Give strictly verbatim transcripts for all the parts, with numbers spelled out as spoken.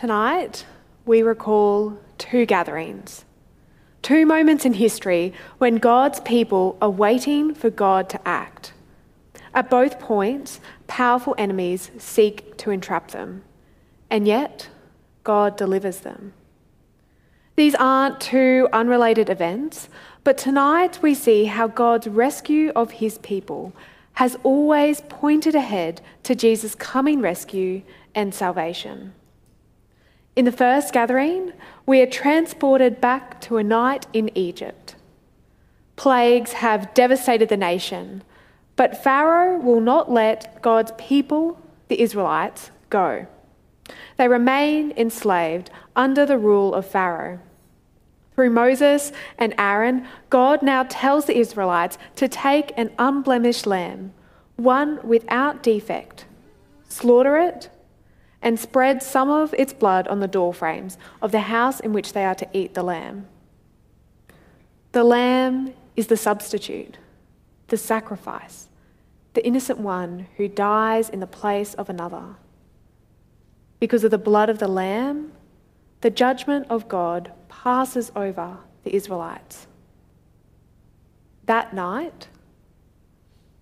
Tonight, we recall two gatherings, two moments in history when God's people are waiting for God to act. At both points, powerful enemies seek to entrap them, and yet God delivers them. These aren't two unrelated events, but tonight we see how God's rescue of his people has always pointed ahead to Jesus' coming rescue and salvation. In the first gathering, we are transported back to a night in Egypt. Plagues have devastated the nation, but Pharaoh will not let God's people, the Israelites, go. They remain enslaved under the rule of Pharaoh. Through Moses and Aaron, God now tells the Israelites to take an unblemished lamb, one without defect, slaughter it, and spread some of its blood on the doorframes of the house in which they are to eat the lamb. The lamb is the substitute, the sacrifice, the innocent one who dies in the place of another. Because of the blood of the lamb, the judgment of God passes over the Israelites. That night,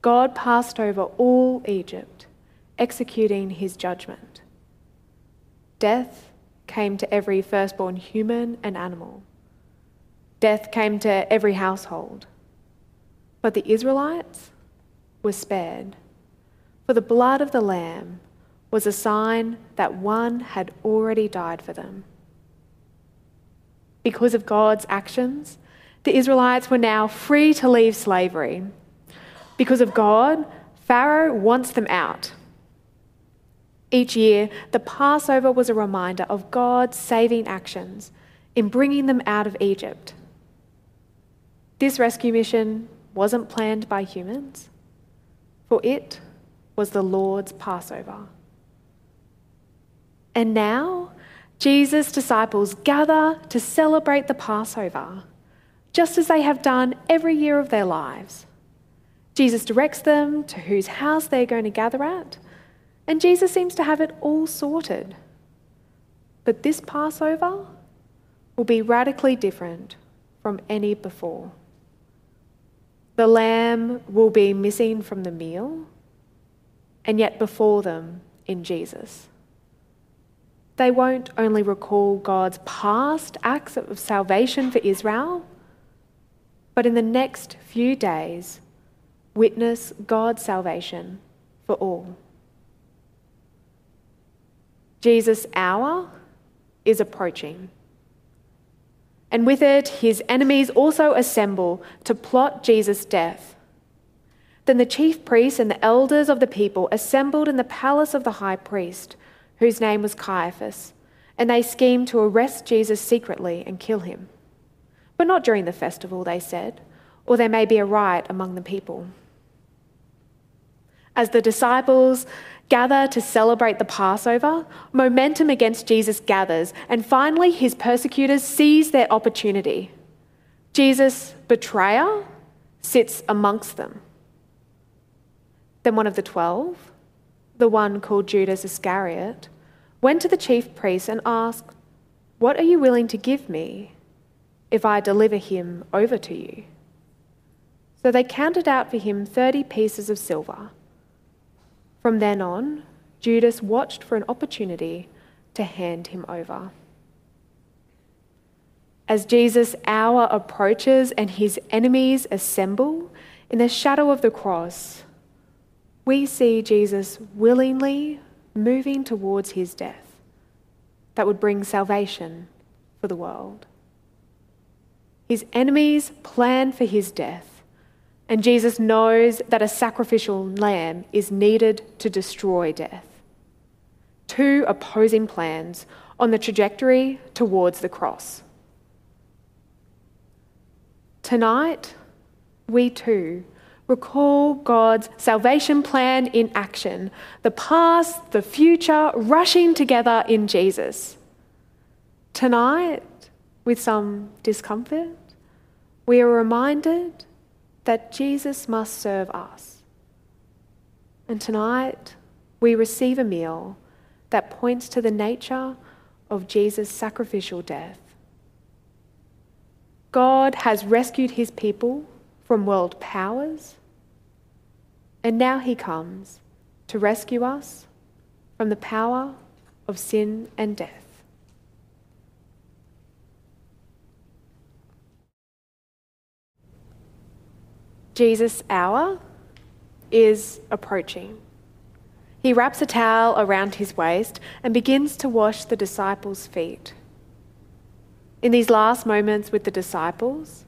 God passed over all Egypt, executing his judgment. Death came to every firstborn human and animal. Death came to every household. But the Israelites were spared, for the blood of the lamb was a sign that one had already died for them. Because of God's actions, the Israelites were now free to leave slavery. Because of God, Pharaoh wants them out. Each year, the Passover was a reminder of God's saving actions in bringing them out of Egypt. This rescue mission wasn't planned by humans, for it was the Lord's Passover. And now, Jesus' disciples gather to celebrate the Passover, just as they have done every year of their lives. Jesus directs them to whose house they're going to gather at, and Jesus seems to have it all sorted. But this Passover will be radically different from any before. The lamb will be missing from the meal, and yet before them in Jesus. They won't only recall God's past acts of salvation for Israel, but in the next few days, witness God's salvation for all. Jesus' hour is approaching. And with it, his enemies also assemble to plot Jesus' death. Then the chief priests and the elders of the people assembled in the palace of the high priest, whose name was Caiaphas, and they schemed to arrest Jesus secretly and kill him. But not during the festival, they said, or there may be a riot among the people. As the disciples gather to celebrate the Passover, momentum against Jesus gathers, and finally his persecutors seize their opportunity. Jesus' betrayer sits amongst them. Then one of the twelve, the one called Judas Iscariot, went to the chief priests and asked, "What are you willing to give me if I deliver him over to you?" So they counted out for him thirty pieces of silver. From then on, Judas watched for an opportunity to hand him over. As Jesus' hour approaches and his enemies assemble in the shadow of the cross, we see Jesus willingly moving towards his death that would bring salvation for the world. His enemies plan for his death, and Jesus knows that a sacrificial lamb is needed to destroy death. Two opposing plans on the trajectory towards the cross. Tonight, we too recall God's salvation plan in action, the past, the future, rushing together in Jesus. Tonight, with some discomfort, we are reminded that Jesus must serve us. And tonight, we receive a meal that points to the nature of Jesus' sacrificial death. God has rescued his people from world powers, and now he comes to rescue us from the power of sin and death. Jesus' hour is approaching. He wraps a towel around his waist and begins to wash the disciples' feet. In these last moments with the disciples,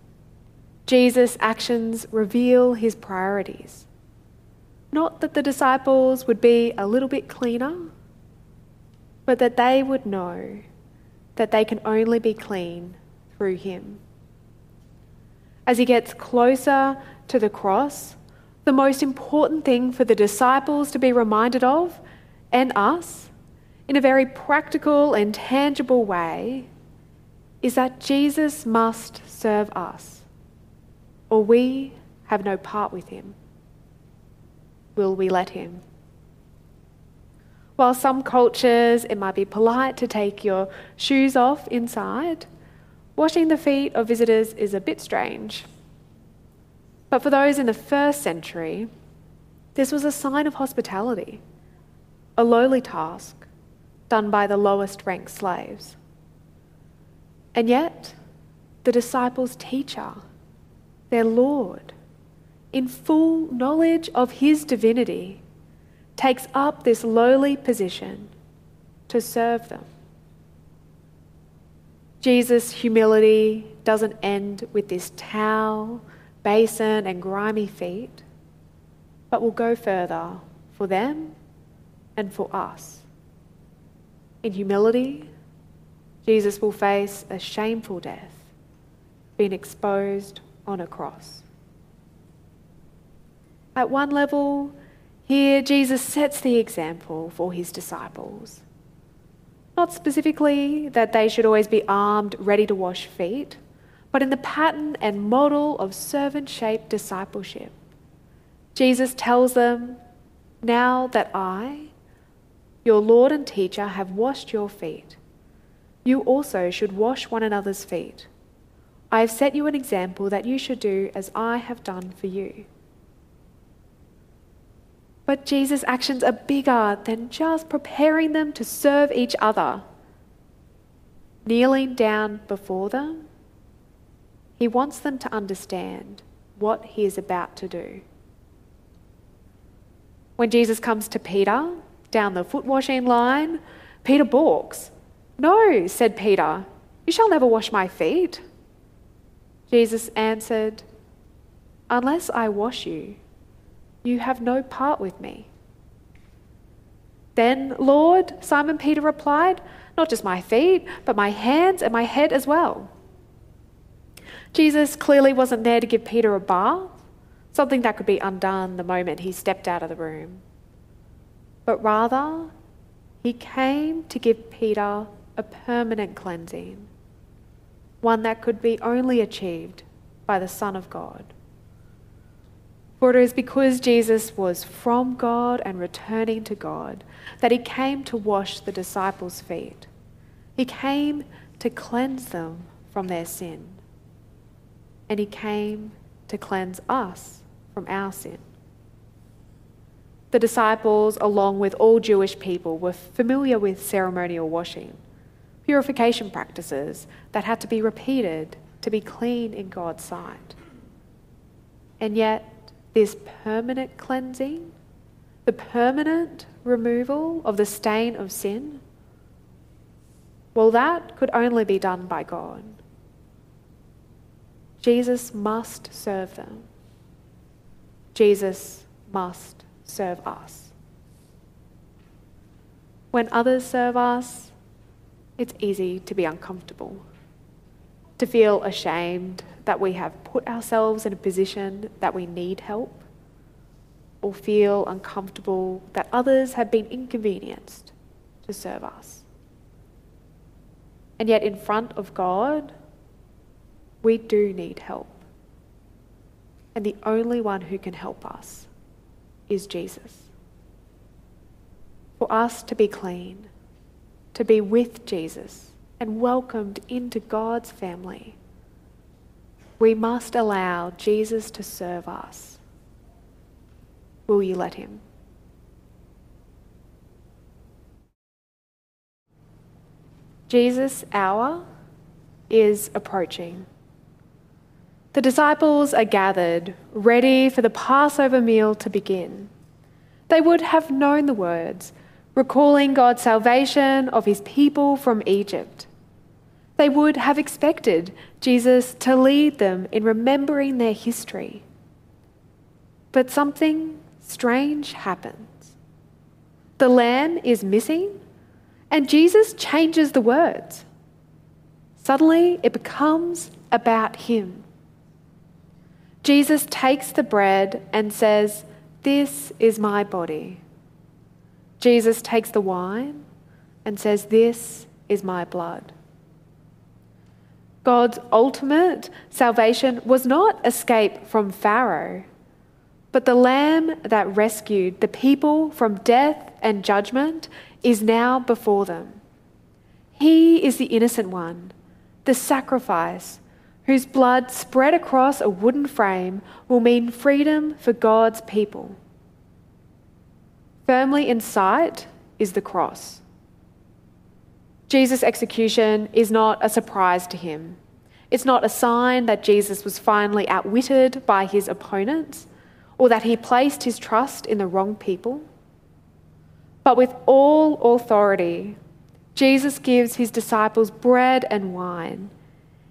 Jesus' actions reveal his priorities. Not that the disciples would be a little bit cleaner, but that they would know that they can only be clean through him. As he gets closer to the cross, the most important thing for the disciples to be reminded of, and us, in a very practical and tangible way, is that Jesus must serve us, or we have no part with him. Will we let him? While some cultures it might be polite to take your shoes off inside, washing the feet of visitors is a bit strange. But for those in the first century, this was a sign of hospitality, a lowly task done by the lowest ranked slaves. And yet, the disciples' teacher, their Lord, in full knowledge of his divinity, takes up this lowly position to serve them. Jesus' humility doesn't end with this towel, basin, and grimy feet, but will go further for them and for us. In humility, Jesus will face a shameful death, being exposed on a cross. At one level, here Jesus sets the example for his disciples. Not specifically that they should always be armed, ready to wash feet, but in the pattern and model of servant-shaped discipleship. Jesus tells them, "Now that I, your Lord and teacher, have washed your feet, you also should wash one another's feet. I have set you an example that you should do as I have done for you." But Jesus' actions are bigger than just preparing them to serve each other. Kneeling down before them, he wants them to understand what he is about to do. When Jesus comes to Peter down the foot washing line, Peter balks. "No," said Peter, "you shall never wash my feet." Jesus answered, "Unless I wash you, you have no part with me." "Then, Lord," Simon Peter replied, "not just my feet, but my hands and my head as well." Jesus clearly wasn't there to give Peter a bath, something that could be undone the moment he stepped out of the room. But rather, he came to give Peter a permanent cleansing, one that could be only achieved by the Son of God. For it is because Jesus was from God and returning to God that he came to wash the disciples' feet. He came to cleanse them from their sin. And he came to cleanse us from our sin. The disciples, along with all Jewish people, were familiar with ceremonial washing, purification practices that had to be repeated to be clean in God's sight. And yet, this permanent cleansing, the permanent removal of the stain of sin, well, that could only be done by God. Jesus must serve them. Jesus must serve us. When others serve us, it's easy to be uncomfortable, to feel ashamed that we have put ourselves in a position that we need help, or feel uncomfortable that others have been inconvenienced to serve us. And yet in front of God, we do need help. And the only one who can help us is Jesus. For us to be clean, to be with Jesus and welcomed into God's family, we must allow Jesus to serve us. Will you let him? Jesus' hour is approaching. The disciples are gathered, ready for the Passover meal to begin. They would have known the words, recalling God's salvation of his people from Egypt. They would have expected Jesus to lead them in remembering their history. But something strange happens. The lamb is missing, and Jesus changes the words. Suddenly, it becomes about him. Jesus takes the bread and says, "This is my body." Jesus takes the wine and says, "This is my blood." God's ultimate salvation was not escape from Pharaoh, but the lamb that rescued the people from death and judgment is now before them. He is the innocent one, the sacrifice, whose blood spread across a wooden frame will mean freedom for God's people. Firmly in sight is the cross. Jesus' execution is not a surprise to him. It's not a sign that Jesus was finally outwitted by his opponents or that he placed his trust in the wrong people. But with all authority, Jesus gives his disciples bread and wine.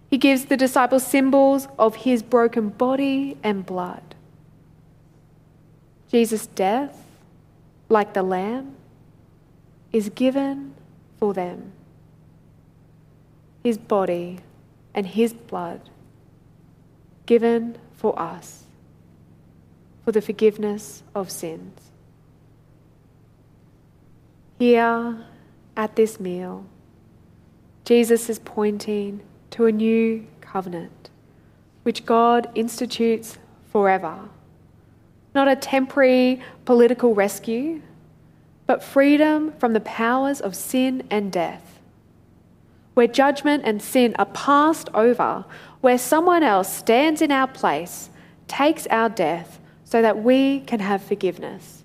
He gives the disciples symbols of his broken body and blood. Jesus' death, like the lamb, is given for them. His body and his blood given for us, for the forgiveness of sins. Here at this meal, Jesus is pointing to a new covenant, which God institutes forever. Not a temporary political rescue, but freedom from the powers of sin and death, where judgment and sin are passed over, where someone else stands in our place, takes our death, so that we can have forgiveness.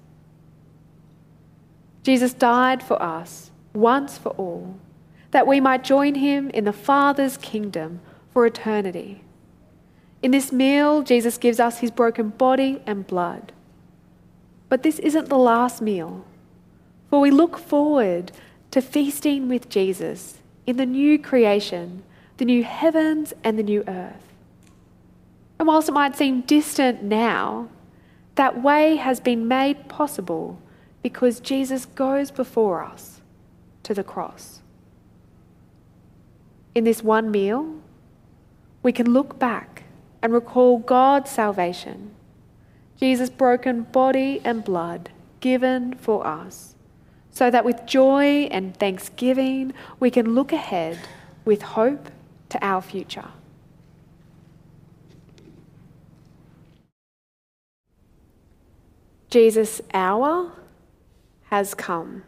Jesus died for us once for all, that we might join him in the Father's kingdom for eternity. In this meal, Jesus gives us his broken body and blood. But this isn't the last meal, for we look forward to feasting with Jesus in the new creation, the new heavens and the new earth. And whilst it might seem distant now, that way has been made possible because Jesus goes before us to the cross. In this one meal, we can look back and recall God's salvation, Jesus' broken body and blood given for us, so that with joy and thanksgiving, we can look ahead with hope to our future. Jesus' hour has come.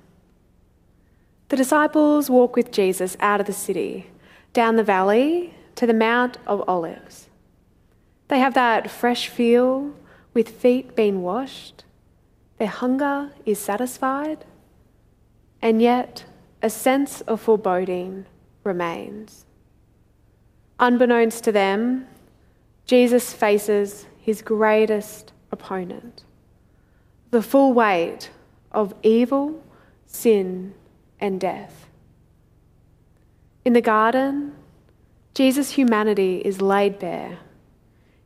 The disciples walk with Jesus out of the city, down the valley to the Mount of Olives. They have that fresh feel with feet being washed. Their hunger is satisfied, and yet a sense of foreboding remains. Unbeknownst to them, Jesus faces his greatest opponent, the full weight of evil, sin, and death. In the garden, Jesus' humanity is laid bare.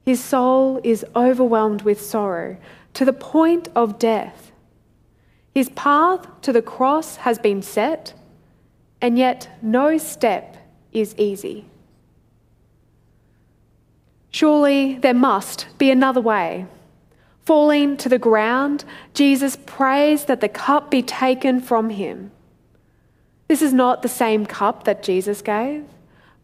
His soul is overwhelmed with sorrow to the point of death. His path to the cross has been set, and yet no step is easy. Surely there must be another way. Falling to the ground, Jesus prays that the cup be taken from him. This is not the same cup that Jesus gave,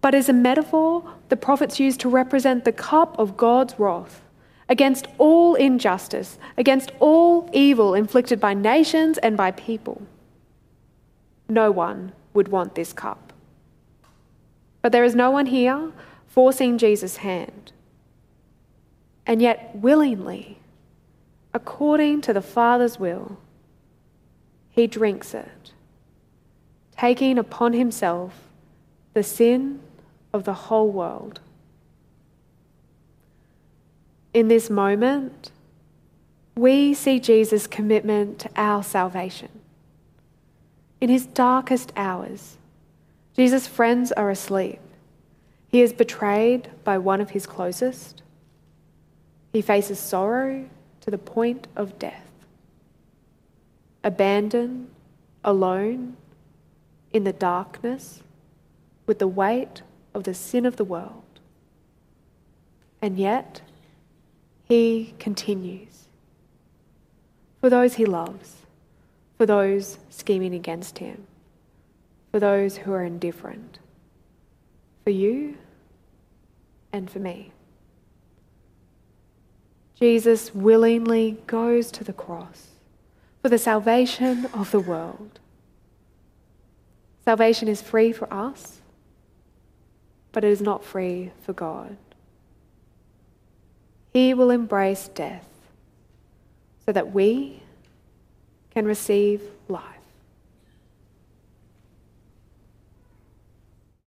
but is a metaphor the prophets used to represent the cup of God's wrath against all injustice, against all evil inflicted by nations and by people. No one would want this cup. But there is no one here forcing Jesus' hand. And yet willingly, according to the Father's will, he drinks it, taking upon himself the sin of the whole world. In this moment, we see Jesus' commitment to our salvation. In his darkest hours, Jesus' friends are asleep. He is betrayed by one of his closest. He faces sorrow to the point of death. Abandoned, alone, in the darkness, with the weight of the sin of the world. And yet, he continues. For those he loves, for those scheming against him, for those who are indifferent, for you and for me. Jesus willingly goes to the cross for the salvation of the world. Salvation is free for us, but it is not free for God. He will embrace death so that we can receive life.